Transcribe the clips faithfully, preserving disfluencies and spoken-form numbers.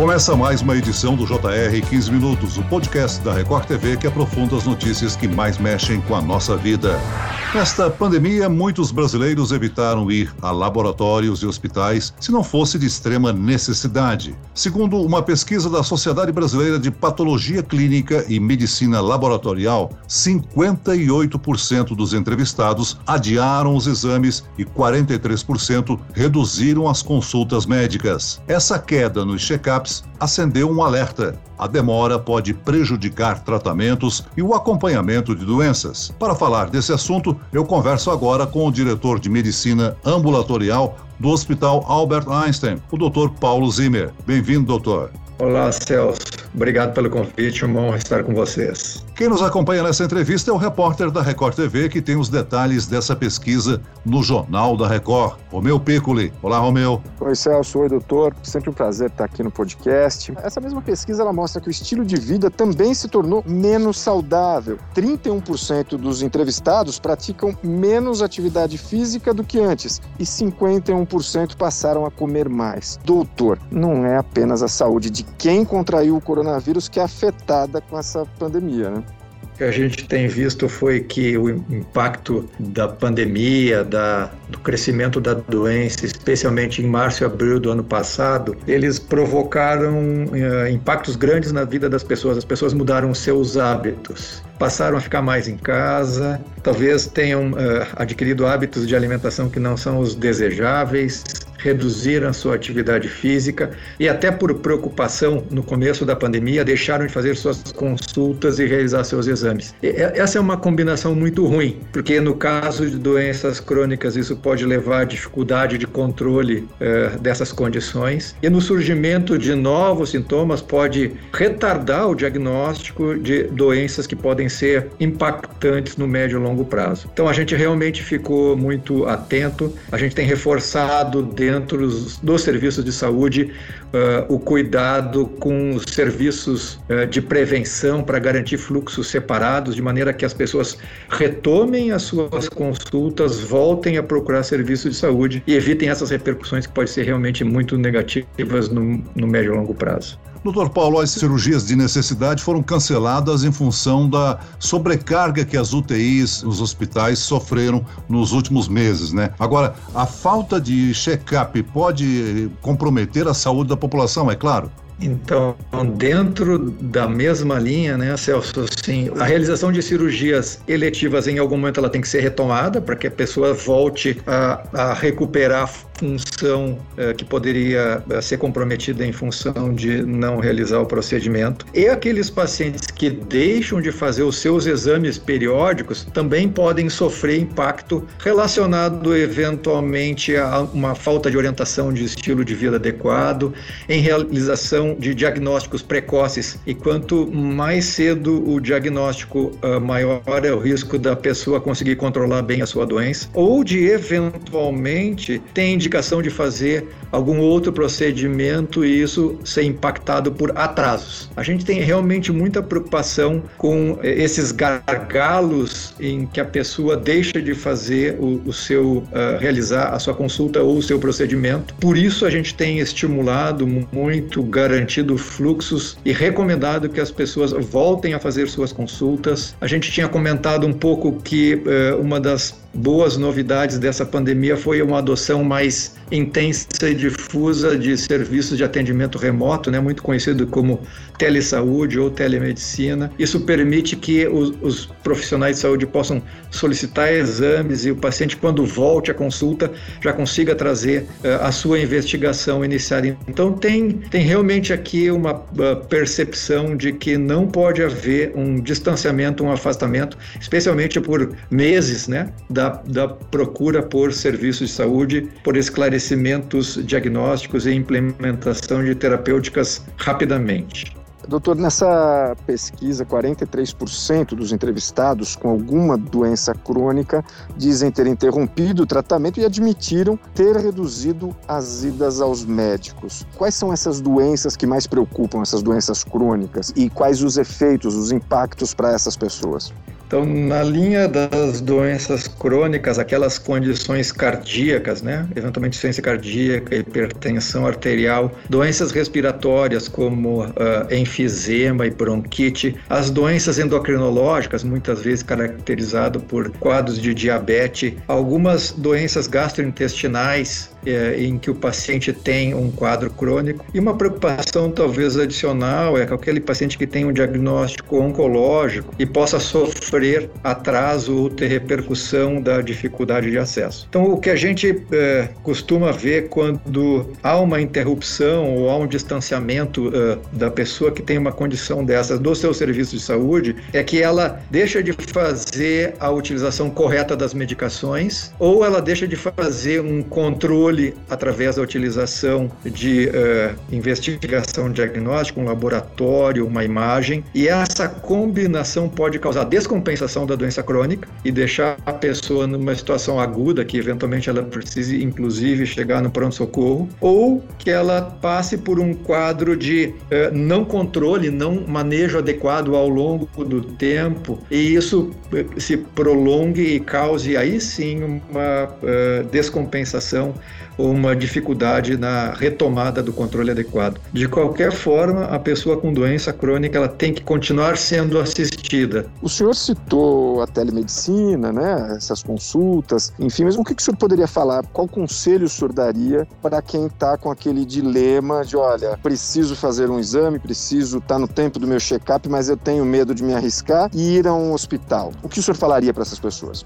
Começa mais uma edição do J R quinze Minutos, o podcast da Record T V que aprofunda as notícias que mais mexem com a nossa vida. Nesta pandemia, muitos brasileiros evitaram ir a laboratórios e hospitais se não fosse de extrema necessidade. Segundo uma pesquisa da Sociedade Brasileira de Patologia Clínica e Medicina Laboratorial, cinquenta e oito por cento dos entrevistados adiaram os exames e quarenta e três por cento reduziram as consultas médicas. Essa queda nos check-ups acendeu um alerta. A demora pode prejudicar tratamentos e o acompanhamento de doenças. Para falar desse assunto, eu converso agora com o diretor de Medicina Ambulatorial do Hospital Albert Einstein, o doutor Paulo Zimmer. Bem-vindo, doutor. Olá, Celso. Obrigado pelo convite, uma honra estar com vocês. Quem nos acompanha nessa entrevista é o repórter da Record T V, que tem os detalhes dessa pesquisa no Jornal da Record, Romeu Piccoli. Olá, Romeu. Oi, Celso. Oi, doutor. Sempre um prazer estar aqui no podcast. Essa mesma pesquisa ela mostra que o estilo de vida também se tornou menos saudável. trinta e um por cento dos entrevistados praticam menos atividade física do que antes e cinquenta e um por cento passaram a comer mais. Doutor, não é apenas a saúde de quem contraiu o coronavírus que é afetada com essa pandemia, né? O que a gente tem visto foi que o impacto da pandemia, da, do crescimento da doença, especialmente em março e abril do ano passado, eles provocaram uh, impactos grandes na vida das pessoas. As pessoas mudaram os seus hábitos, passaram a ficar mais em casa, talvez tenham uh, adquirido hábitos de alimentação que não são os desejáveis, reduziram a sua atividade física e até por preocupação no começo da pandemia deixaram de fazer suas consultas e realizar seus exames. E essa é uma combinação muito ruim, porque no caso de doenças crônicas isso pode levar à dificuldade de controle eh, dessas condições e no surgimento de novos sintomas pode retardar o diagnóstico de doenças que podem ser impactantes no médio e longo prazo. Então a gente realmente ficou muito atento, a gente tem reforçado dentro dentro dos serviços de saúde, uh, o cuidado com os serviços uh, de prevenção para garantir fluxos separados, de maneira que as pessoas retomem as suas consultas, voltem a procurar serviço de saúde e evitem essas repercussões que podem ser realmente muito negativas no, no médio e longo prazo. doutor Paulo, as cirurgias de necessidade foram canceladas em função da sobrecarga que as U T Is, os hospitais, sofreram nos últimos meses, né? Agora, a falta de check-up pode comprometer a saúde da população, é claro? Então, dentro da mesma linha, né, Celso, sim, a realização de cirurgias eletivas em algum momento ela tem que ser retomada para que a pessoa volte a, a recuperar a função eh, que poderia ser comprometida em função de não realizar o procedimento. E aqueles pacientes que deixam de fazer os seus exames periódicos também podem sofrer impacto relacionado eventualmente a uma falta de orientação de estilo de vida adequado, em realização de diagnósticos precoces e quanto mais cedo o diagnóstico uh, maior é o risco da pessoa conseguir controlar bem a sua doença ou de eventualmente ter indicação de fazer algum outro procedimento e isso ser impactado por atrasos. A gente tem realmente muita preocupação com esses gargalos em que a pessoa deixa de fazer o, o seu, uh, realizar a sua consulta ou o seu procedimento. Por isso a gente tem estimulado muito, garantido garantido fluxos e recomendado que as pessoas voltem a fazer suas consultas. A gente tinha comentado um pouco que eh, uma das boas novidades dessa pandemia foi uma adoção mais intensa e difusa de serviços de atendimento remoto, né, muito conhecido como telesaúde ou telemedicina. Isso permite que os, os profissionais de saúde possam solicitar exames e o paciente, quando volte à consulta, já consiga trazer uh, a sua investigação inicial. Então, tem, tem realmente aqui uma uh, percepção de que não pode haver um distanciamento, um afastamento, especialmente por meses, né, Da, da procura por serviços de saúde, por esclarecimentos diagnósticos e implementação de terapêuticas rapidamente. Doutor, nessa pesquisa, quarenta e três por cento dos entrevistados com alguma doença crônica dizem ter interrompido o tratamento e admitiram ter reduzido as idas aos médicos. Quais são essas doenças que mais preocupam, essas doenças crônicas? E quais os efeitos, os impactos para essas pessoas? Então, na linha das doenças crônicas, aquelas condições cardíacas, né? Eventualmente insuficiência cardíaca, hipertensão arterial, doenças respiratórias como uh, enfisema e bronquite, as doenças endocrinológicas, muitas vezes caracterizadas por quadros de diabetes, algumas doenças gastrointestinais, É, em que o paciente tem um quadro crônico. E uma preocupação talvez adicional é aquele paciente que tem um diagnóstico oncológico e possa sofrer atraso ou ter repercussão da dificuldade de acesso. Então, o que a gente é, costuma ver quando há uma interrupção ou há um distanciamento é, da pessoa que tem uma condição dessas do seu serviço de saúde é que ela deixa de fazer a utilização correta das medicações ou ela deixa de fazer um controle através da utilização de uh, investigação diagnóstica, um laboratório, uma imagem, e essa combinação pode causar descompensação da doença crônica e deixar a pessoa numa situação aguda, que eventualmente ela precise inclusive chegar no pronto-socorro, ou que ela passe por um quadro de uh, não controle, não manejo adequado ao longo do tempo, e isso uh, se prolongue e cause aí sim uma uh, descompensação ou uma dificuldade na retomada do controle adequado. De qualquer forma, a pessoa com doença crônica ela tem que continuar sendo assistida. O senhor citou a telemedicina, né? Essas consultas, enfim, mas o que o senhor poderia falar? Qual conselho o senhor daria para quem está com aquele dilema de, olha, preciso fazer um exame, preciso estar no tempo do meu check-up, mas eu tenho medo de me arriscar e ir a um hospital? O que o senhor falaria para essas pessoas?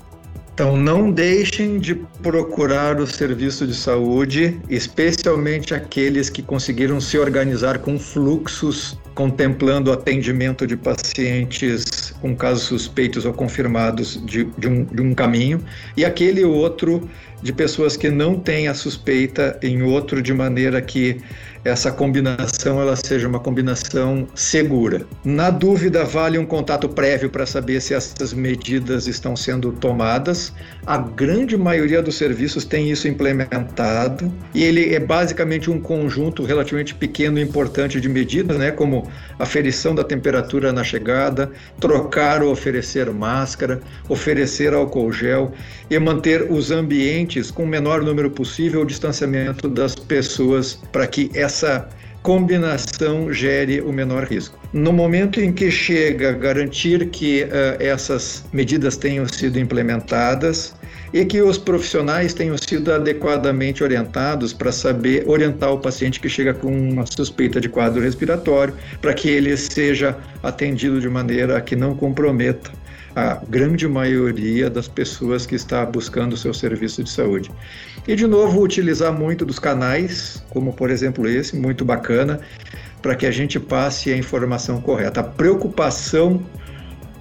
Então, não deixem de procurar o serviço de saúde, especialmente aqueles que conseguiram se organizar com fluxos, contemplando o atendimento de pacientes com casos suspeitos ou confirmados de, de, um, de um caminho, e aquele outro de pessoas que não têm a suspeita em outro, de maneira que essa combinação ela seja uma combinação segura. Na dúvida, vale um contato prévio para saber se essas medidas estão sendo tomadas. A grande maioria dos serviços tem isso implementado e ele é basicamente um conjunto relativamente pequeno e importante de medidas, né, como aferição da temperatura na chegada, trocar ou oferecer máscara, oferecer álcool gel e manter os ambientes com o menor número possível o distanciamento das pessoas para que essa combinação gere o menor risco. No momento em que chega, garantir que uh, essas medidas tenham sido implementadas e que os profissionais tenham sido adequadamente orientados para saber orientar o paciente que chega com uma suspeita de quadro respiratório para que ele seja atendido de maneira que não comprometa a grande maioria das pessoas que está buscando o seu serviço de saúde. E, de novo, utilizar muito dos canais, como, por exemplo, esse, muito bacana, para que a gente passe a informação correta. A preocupação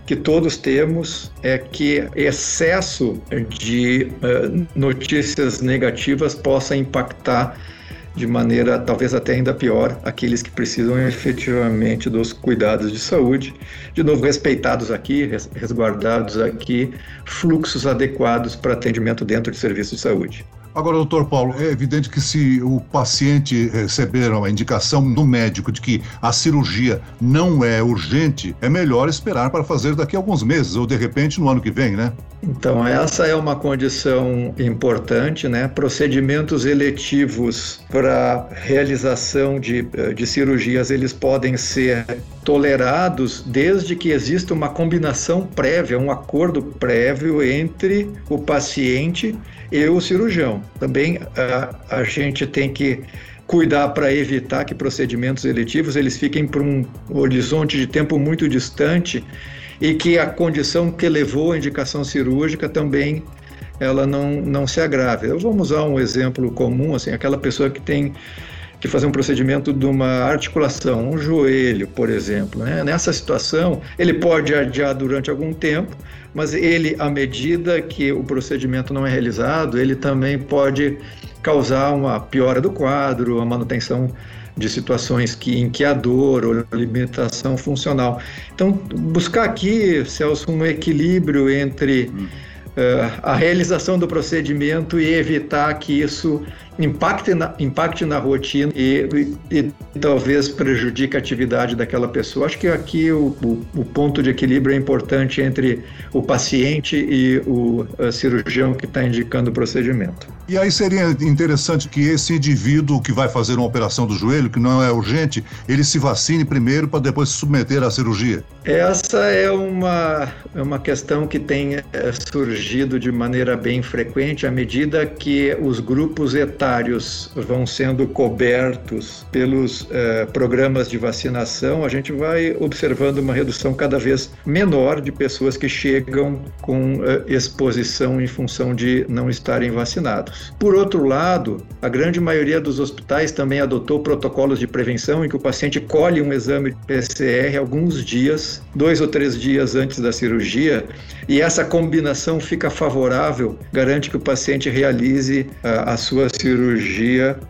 que todos temos é que excesso de uh, notícias negativas possa impactar de maneira talvez até ainda pior aqueles que precisam efetivamente dos cuidados de saúde, de novo respeitados aqui, resguardados aqui, fluxos adequados para atendimento dentro de serviços de saúde. Agora, doutor Paulo, é evidente que se o paciente receber uma indicação do médico de que a cirurgia não é urgente, é melhor esperar para fazer daqui a alguns meses ou, de repente, no ano que vem, né? Então, essa é uma condição importante, né? Procedimentos eletivos para realização de, de cirurgias, eles podem ser tolerados desde que exista uma combinação prévia, um acordo prévio entre o paciente e o cirurgião. Também a, a gente tem que cuidar para evitar que procedimentos eletivos eles fiquem para um horizonte de tempo muito distante e que a condição que levou à indicação cirúrgica também ela não, não se agrave. Eu vou usar um exemplo comum, assim, aquela pessoa que tem que fazer um procedimento de uma articulação, um joelho, por exemplo, né? Nessa situação, ele pode adiar durante algum tempo, mas ele, à medida que o procedimento não é realizado, ele também pode causar uma piora do quadro, a manutenção de situações que, em que há dor ou limitação funcional. Então, buscar aqui, Celso, um equilíbrio entre a realização do procedimento e evitar que isso impacte na, impacte na rotina e, e, e talvez prejudique a atividade daquela pessoa. Acho que aqui o, o, o ponto de equilíbrio é importante entre o paciente e o cirurgião que está indicando o procedimento. E aí seria interessante que esse indivíduo que vai fazer uma operação do joelho, que não é urgente, ele se vacine primeiro para depois se submeter à cirurgia? Essa é uma, é uma questão que tem surgido de maneira bem frequente à medida que os grupos etários vão sendo cobertos pelos eh, programas de vacinação. A gente vai observando uma redução cada vez menor de pessoas que chegam com eh, exposição em função de não estarem vacinados. Por outro lado, a grande maioria dos hospitais também adotou protocolos de prevenção em que o paciente colhe um exame de P C R alguns dias, dois ou três dias antes da cirurgia, e essa combinação fica favorável, garante que o paciente realize a, a sua cirurgia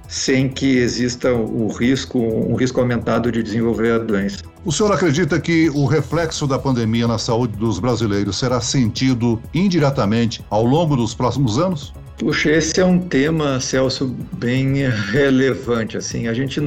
sem que exista o risco, um risco aumentado de desenvolver a doença. O senhor acredita que o reflexo da pandemia na saúde dos brasileiros será sentido indiretamente ao longo dos próximos anos? Puxa, esse é um tema, Celso, bem relevante, assim. A gente,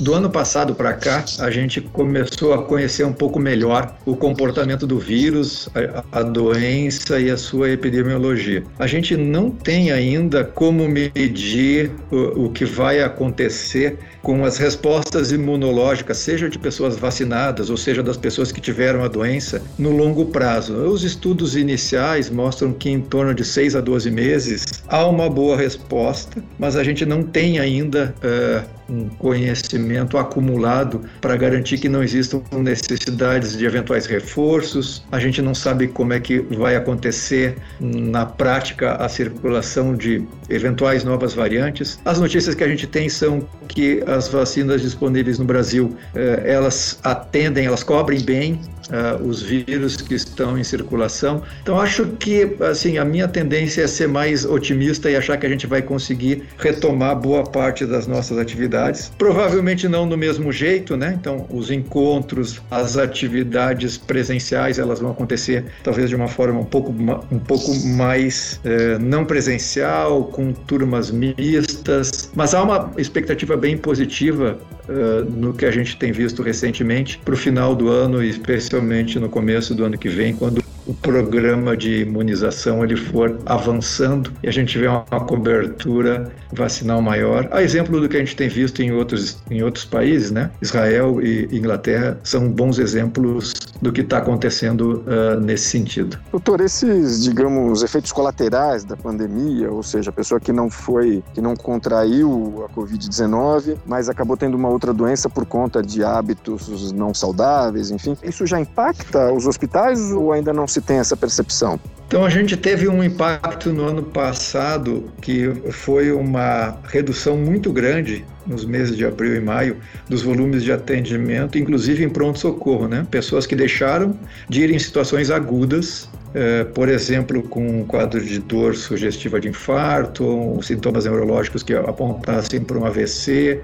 do ano passado para cá, a gente começou a conhecer um pouco melhor o comportamento do vírus, a, a doença e a sua epidemiologia. A gente não tem ainda como medir o, o que vai acontecer com as respostas imunológicas, seja de pessoas vacinadas, ou seja, das pessoas que tiveram a doença, no longo prazo. Os estudos iniciais mostram que em torno de seis a doze meses, há uma boa resposta, mas a gente não tem ainda uh, um conhecimento acumulado para garantir que não existam necessidades de eventuais reforços. A gente não sabe como é que vai acontecer na prática a circulação de eventuais novas variantes. As notícias que a gente tem são que as vacinas disponíveis no Brasil, uh, elas atendem, elas cobrem bem uh, os vírus que estão em circulação. Então, acho que assim, a minha tendência é ser mais otimista e achar que a gente vai conseguir retomar boa parte das nossas atividades. Provavelmente não do mesmo jeito, né? Então, os encontros, as atividades presenciais, elas vão acontecer talvez de uma forma um pouco, um pouco mais eh, não presencial, com turmas mistas, mas há uma expectativa bem positiva eh, no que a gente tem visto recentemente para o final do ano e especialmente no começo do ano que vem, quando o programa de imunização ele for avançando e a gente vê uma cobertura vacinal maior. A exemplo do que a gente tem visto em outros, em outros países, né? Israel e Inglaterra são bons exemplos do que está acontecendo uh, nesse sentido. Doutor, esses, digamos, efeitos colaterais da pandemia, ou seja, a pessoa que não foi, que não contraiu a covid dezenove, mas acabou tendo uma outra doença por conta de hábitos não saudáveis, enfim, isso já impacta os hospitais ou ainda não se tem essa percepção? Então, a gente teve um impacto no ano passado que foi uma redução muito grande nos meses de abril e maio dos volumes de atendimento, inclusive em pronto-socorro, né? Pessoas que deixaram de ir em situações agudas, eh, por exemplo, com um quadro de dor sugestiva de infarto, ou sintomas neurológicos que apontassem para um A V C,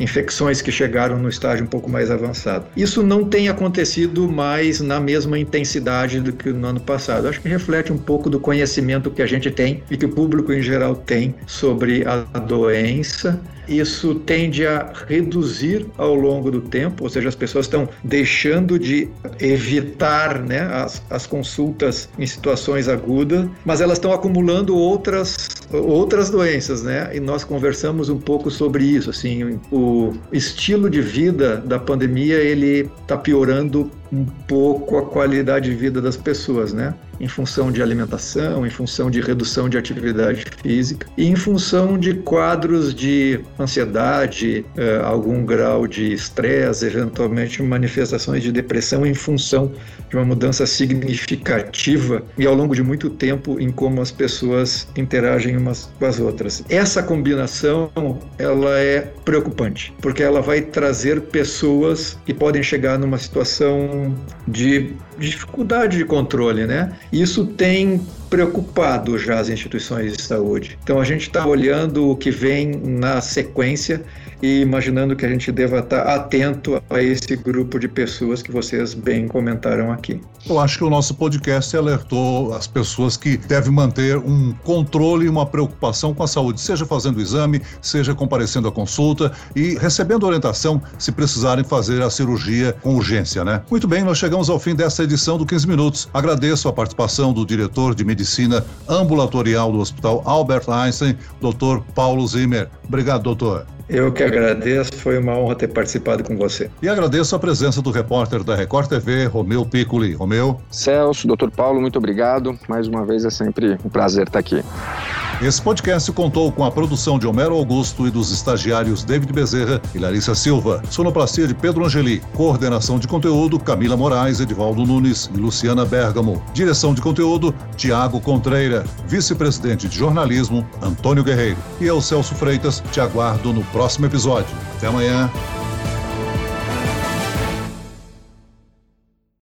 infecções que chegaram no estágio um pouco mais avançado. Isso não tem acontecido mais na mesma intensidade do que no ano passado. Acho que reflete um pouco do conhecimento que a gente tem e que o público em geral tem sobre a doença. Isso tende a reduzir ao longo do tempo, ou seja, as pessoas estão deixando de evitar, né, as, as consultas em situações agudas, mas elas estão acumulando outras, outras doenças, né? E nós conversamos um pouco sobre isso, assim, o estilo de vida da pandemia, ele está piorando um pouco a qualidade de vida das pessoas, né? Em função de alimentação, em função de redução de atividade física e em função de quadros de ansiedade, eh, algum grau de estresse, eventualmente manifestações de depressão em função de uma mudança significativa e ao longo de muito tempo em como as pessoas interagem umas com as outras. Essa combinação, ela é preocupante, porque ela vai trazer pessoas que podem chegar numa situação de dificuldade de controle, né? Isso tem preocupado já as instituições de saúde. Então a gente está olhando o que vem na sequência e imaginando que a gente deva estar atento a esse grupo de pessoas que vocês bem comentaram aqui. Eu acho que o nosso podcast alertou as pessoas que devem manter um controle e uma preocupação com a saúde, seja fazendo o exame, seja comparecendo à consulta e recebendo orientação se precisarem fazer a cirurgia com urgência, né? Muito bem, nós chegamos ao fim desta edição do quinze Minutos. Agradeço a participação do diretor de Medicina Ambulatorial do Hospital Albert Einstein, doutor Paulo Zimmer. Obrigado, doutor. Eu que agradeço, foi uma honra ter participado com você. E agradeço a presença do repórter da Record T V, Romeu Piccoli. Romeu? Celso, doutor Paulo, muito obrigado. Mais uma vez é sempre um prazer estar aqui. Esse podcast contou com a produção de Homero Augusto e dos estagiários David Bezerra e Larissa Silva. Sonoplastia de Pedro Angeli. Coordenação de conteúdo, Camila Moraes, Edivaldo Nunes e Luciana Bergamo. Direção de conteúdo, Tiago Contreira. Vice-presidente de jornalismo, Antônio Guerreiro. E eu, Celso Freitas, te aguardo no próximo episódio. Até amanhã.